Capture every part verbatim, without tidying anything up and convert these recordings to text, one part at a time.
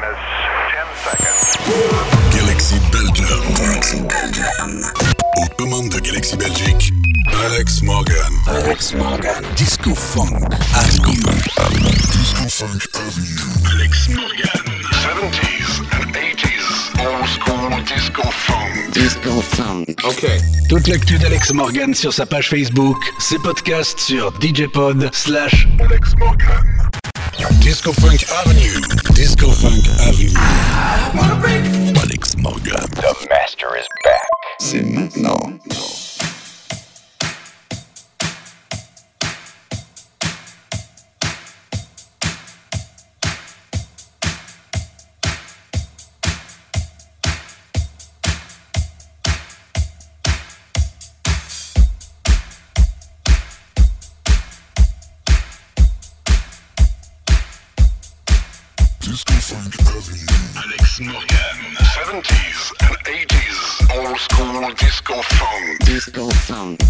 minus ten seconds. Galaxie Belgium. Galaxie Belgium. Aux commandes de Galaxie Belgique, Alex Morgan. Alex Morgan. Disco Funk. Disco Funk Avenue. Disco Funk Avenue. Alex Morgan. seventies and eighties. Old school Disco Funk. Disco Funk. Ok. Toute l'actu d'Alex Morgan sur sa page Facebook, ses podcasts sur DJPod slash Alex Morgan. Disco Funk Avenue. Disco Funk Avenue. Alex Morgan. The master is back. C'est maintenant. Morgan. seventies and eighties, old school disco funk. Disco funk.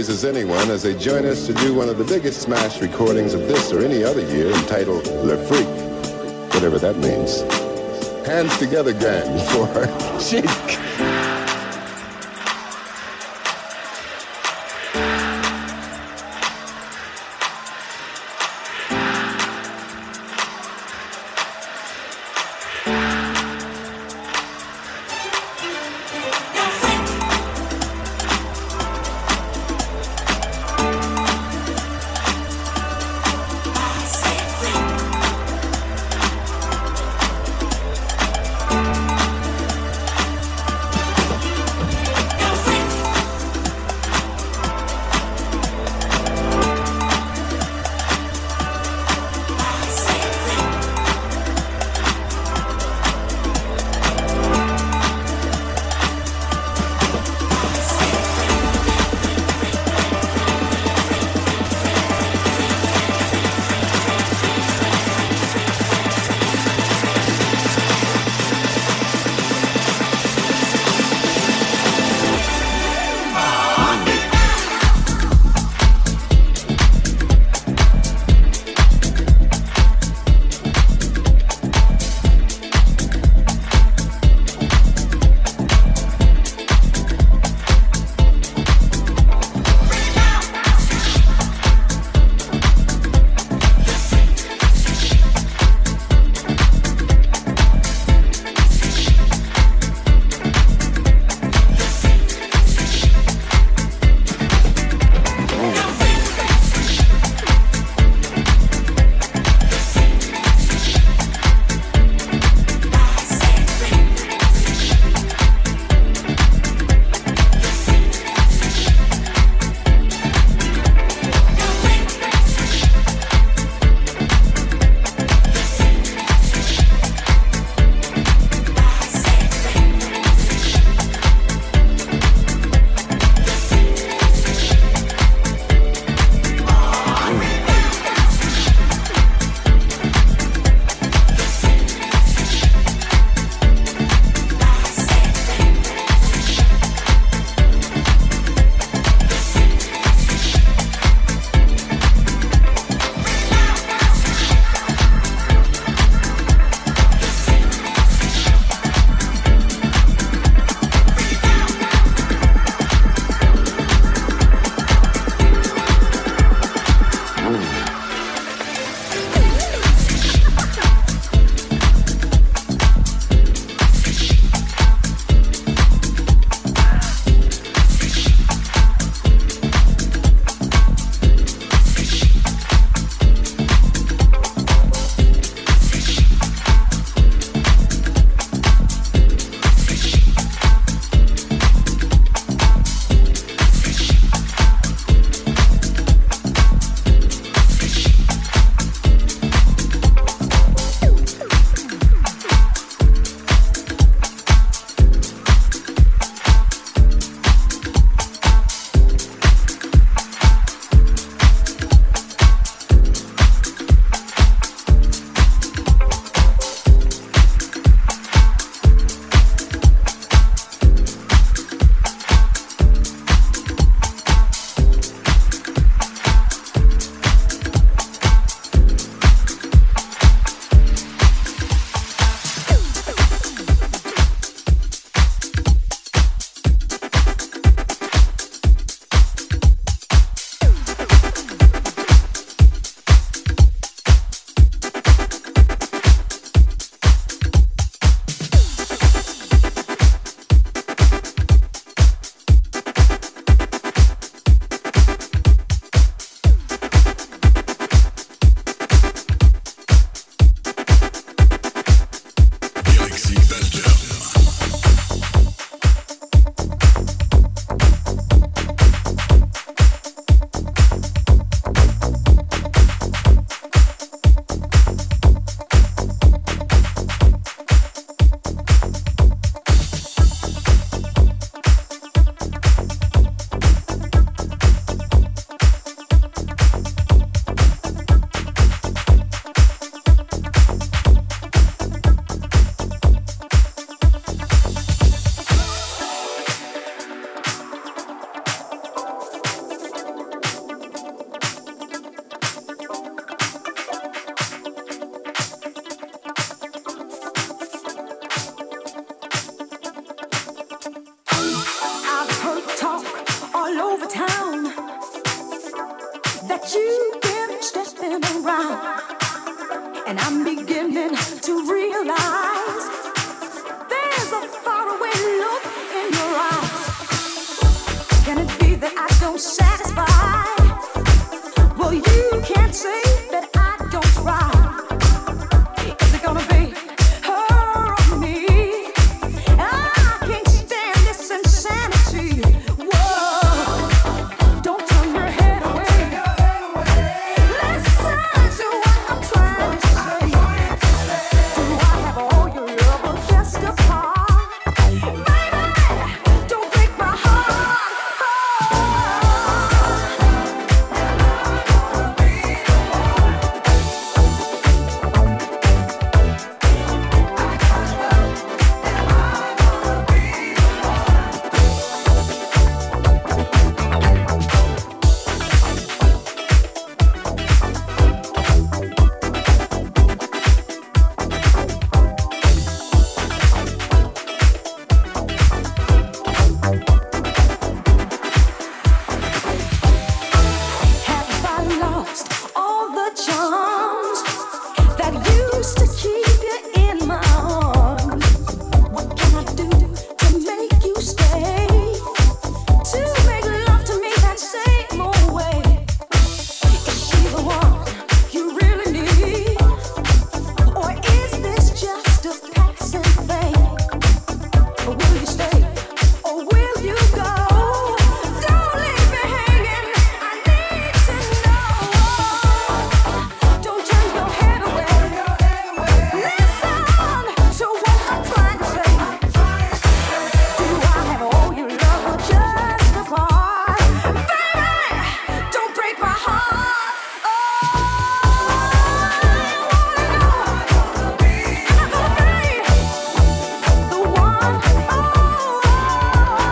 praises anyone as they join us to do one of the biggest smash recordings of this or any other year entitled Le Freak, whatever that means. Hands together, gang, for Chic. you kept stepping around, and I'm beginning to realize there's a faraway look in your eyes. Can it be that I don't satisfy? Well, you can't say that I don't try. Is it gonna be her or me? I can't stand this insanity. Whoa, don't turn your head away. Listen to what I'm trying to say. Do I have all your love or just a part? Baby, don't break my heart. Have I lost all the charms that used to keep you in my arms? What can I do to make you stay? To make love to me that same old way? Is she the one you really need? Or is this just a passing thing? Or will you stay? Or will you go? Don't leave me hanging. I need to know. Don't turn your head away. Listen to what I'm trying to say. Do I have all your love or just a part? Baby, don't break my heart. Oh, I wanna know. I'm gonna be the one, oh, I need to know. Am I gonna be the one? Don't leave me, baby. I need to know.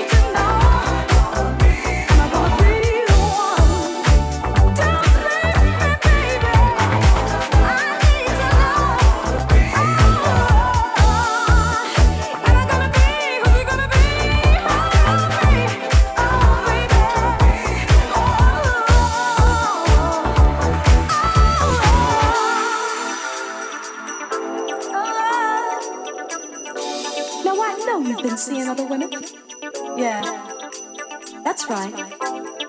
Oh, am I gonna be who you gonna be? Oh, baby, oh, baby, oh, oh. Now I know you've been seeing other women. Yeah, that's right.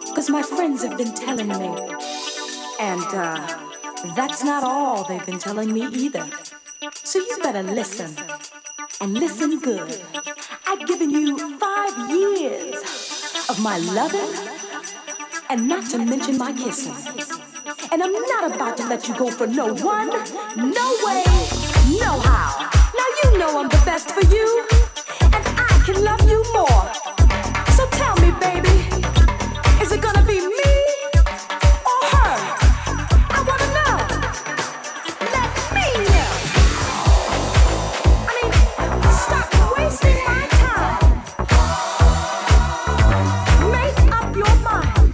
Because my friends have been telling me. And uh, that's not all they've been telling me either. So you better listen. And listen good. I've given you five years of my loving, and not to mention my kissing. And I'm not about to let you go for no one, no way, no how. Now you know I'm the best for you, and I can love you more. So tell me, baby, is it gonna be me or her? I wanna know. Let me know. I mean, stop wasting my time. Make up your mind.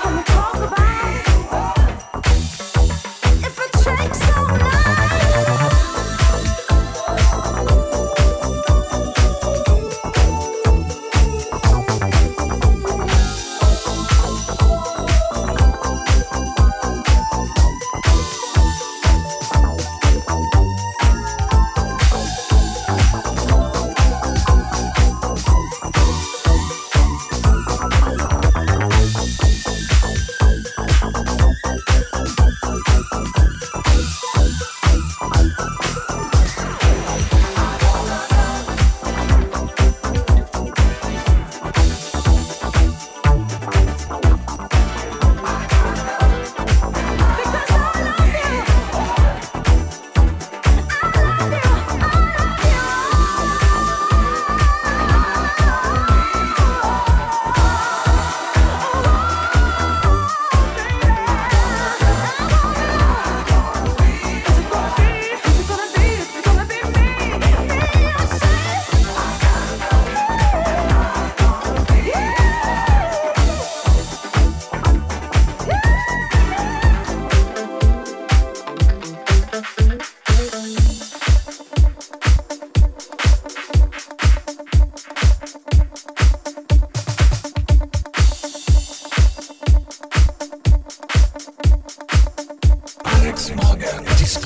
Can we talk about it? If it takes all night.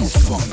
Disco Funk.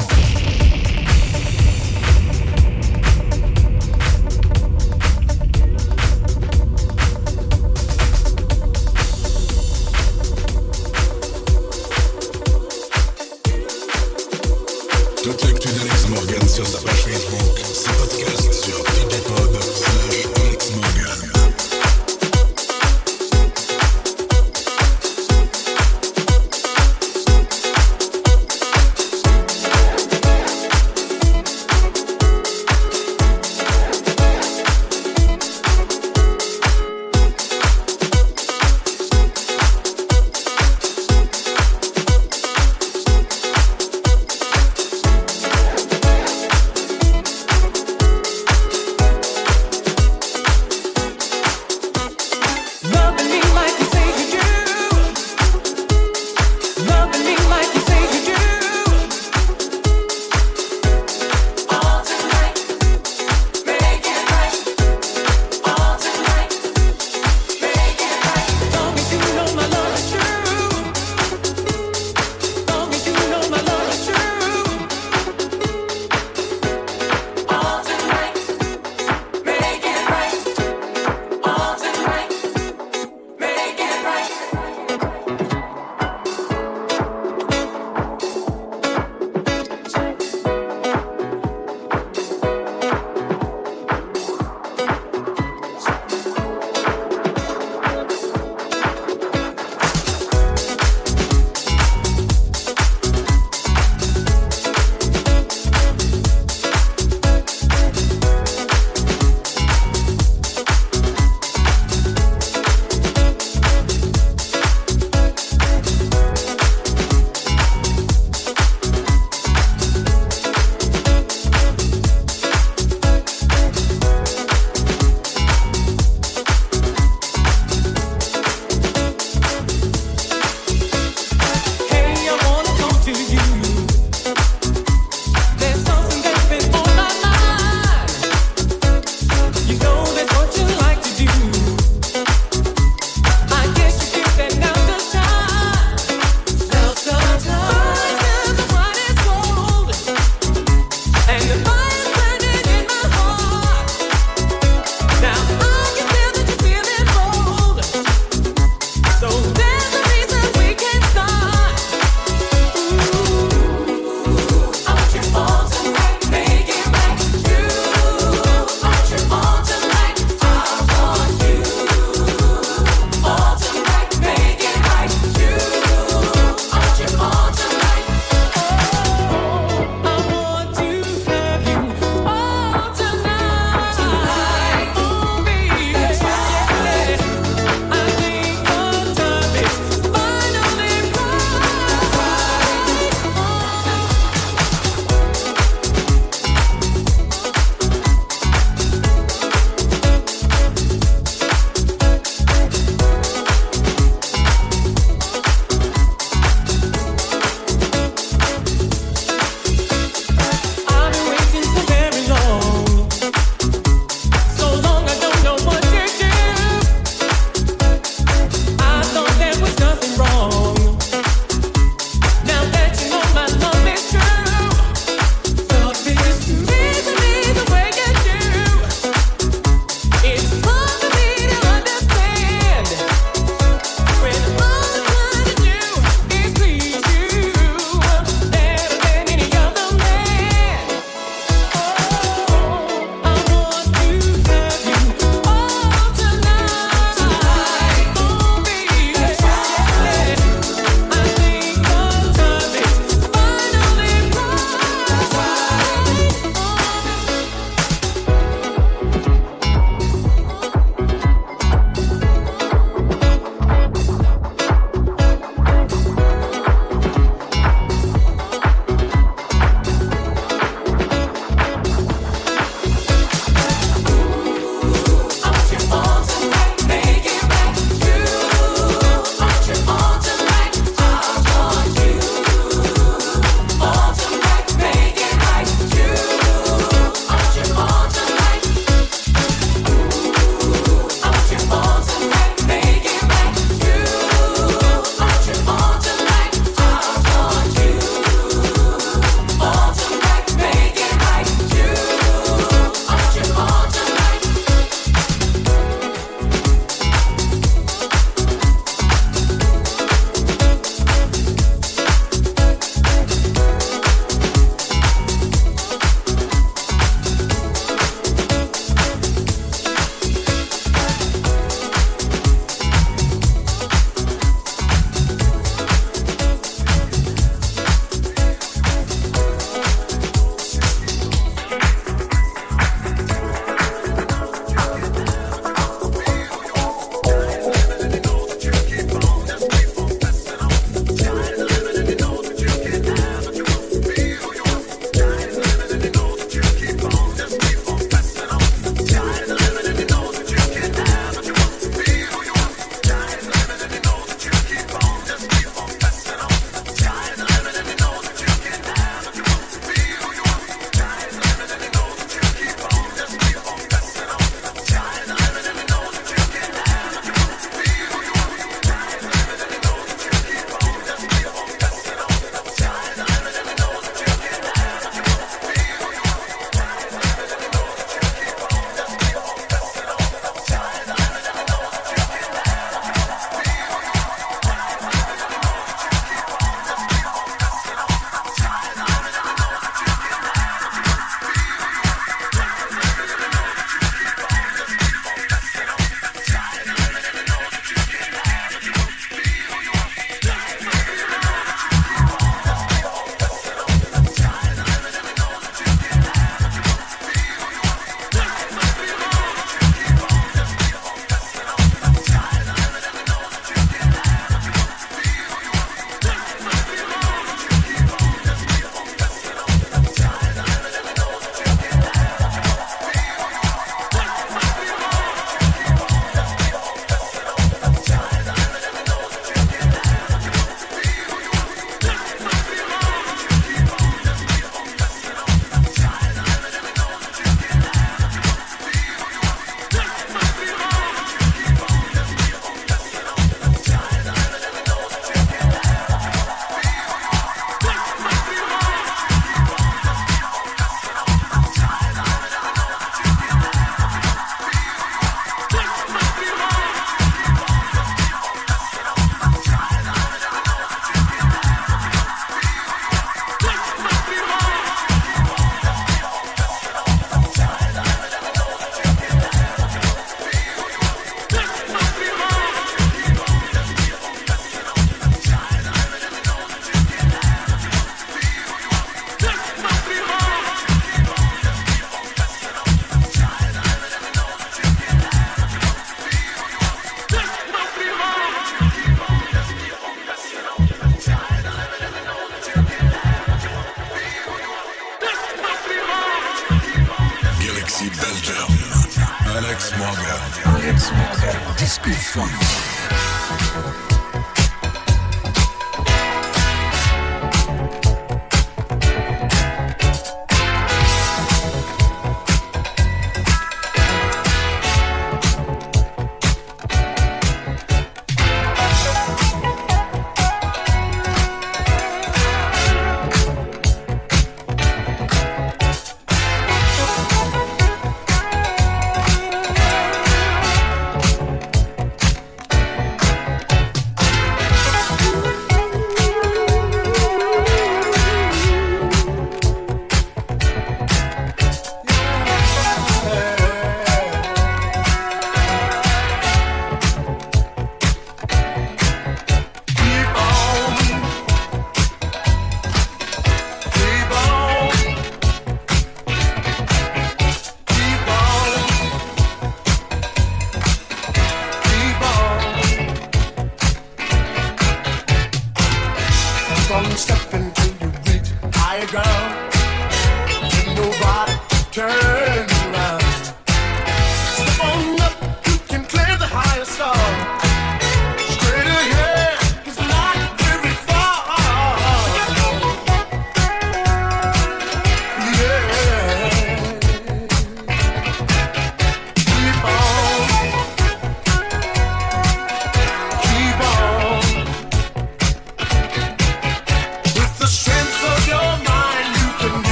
Galaxie Belgium. Alex Morgan. Alex Morgan. Disco Funk.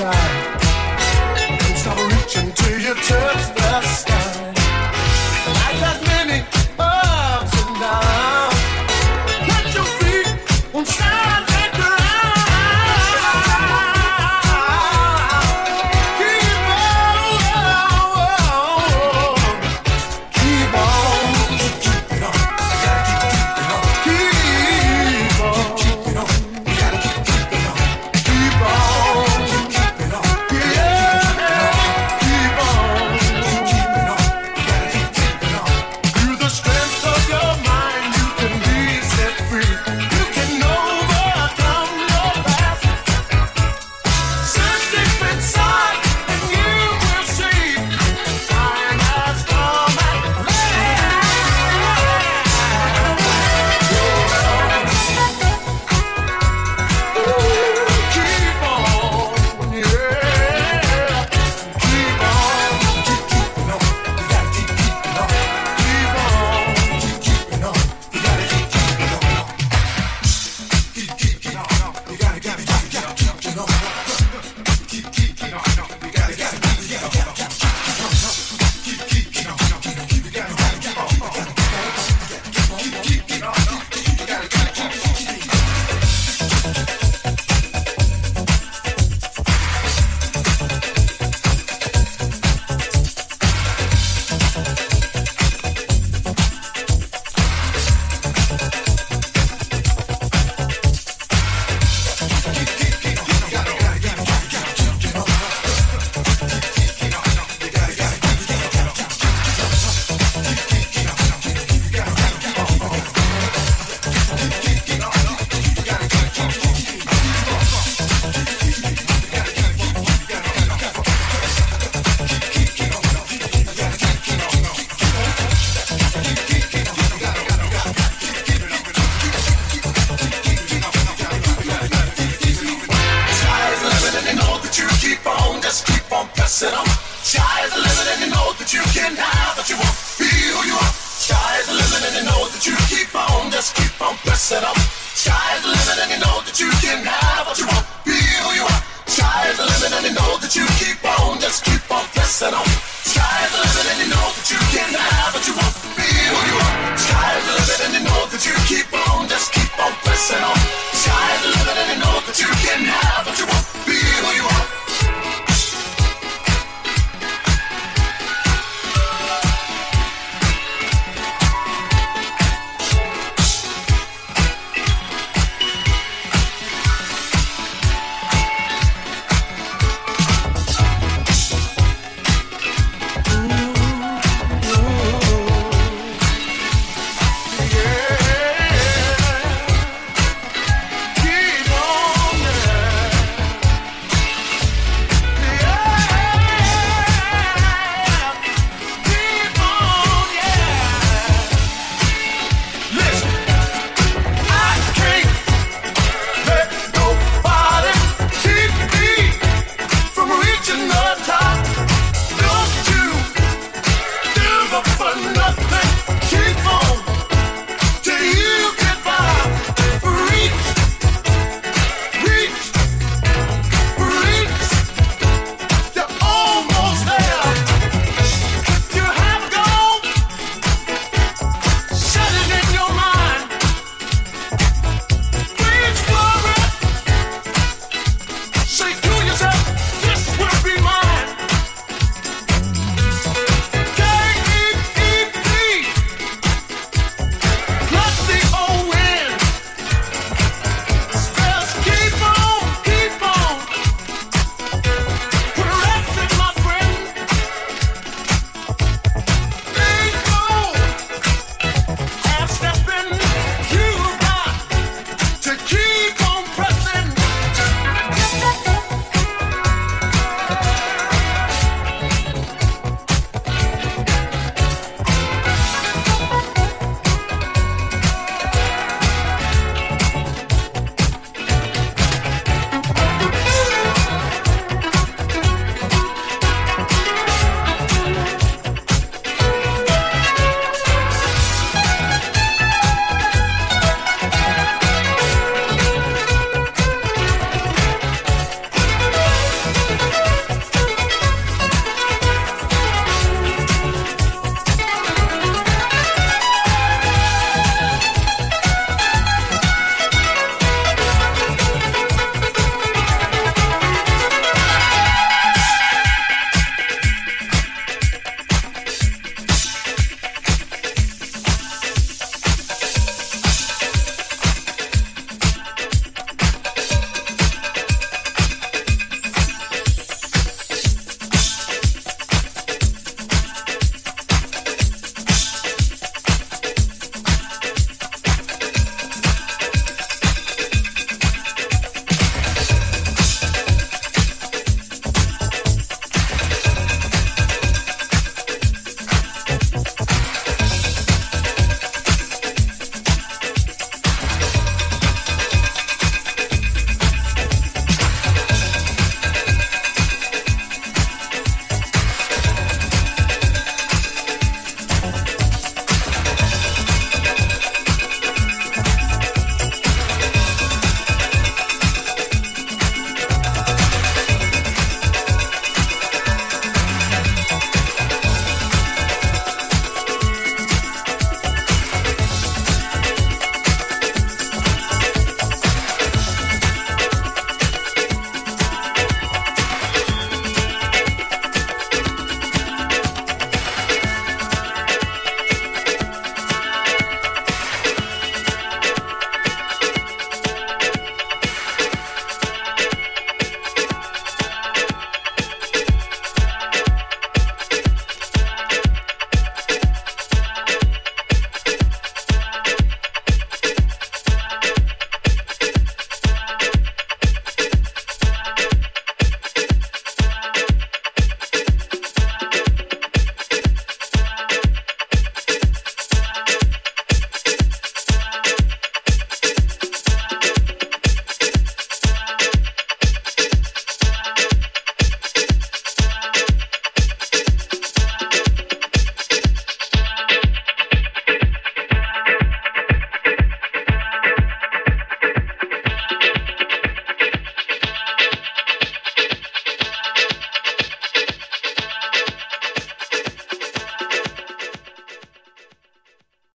Try.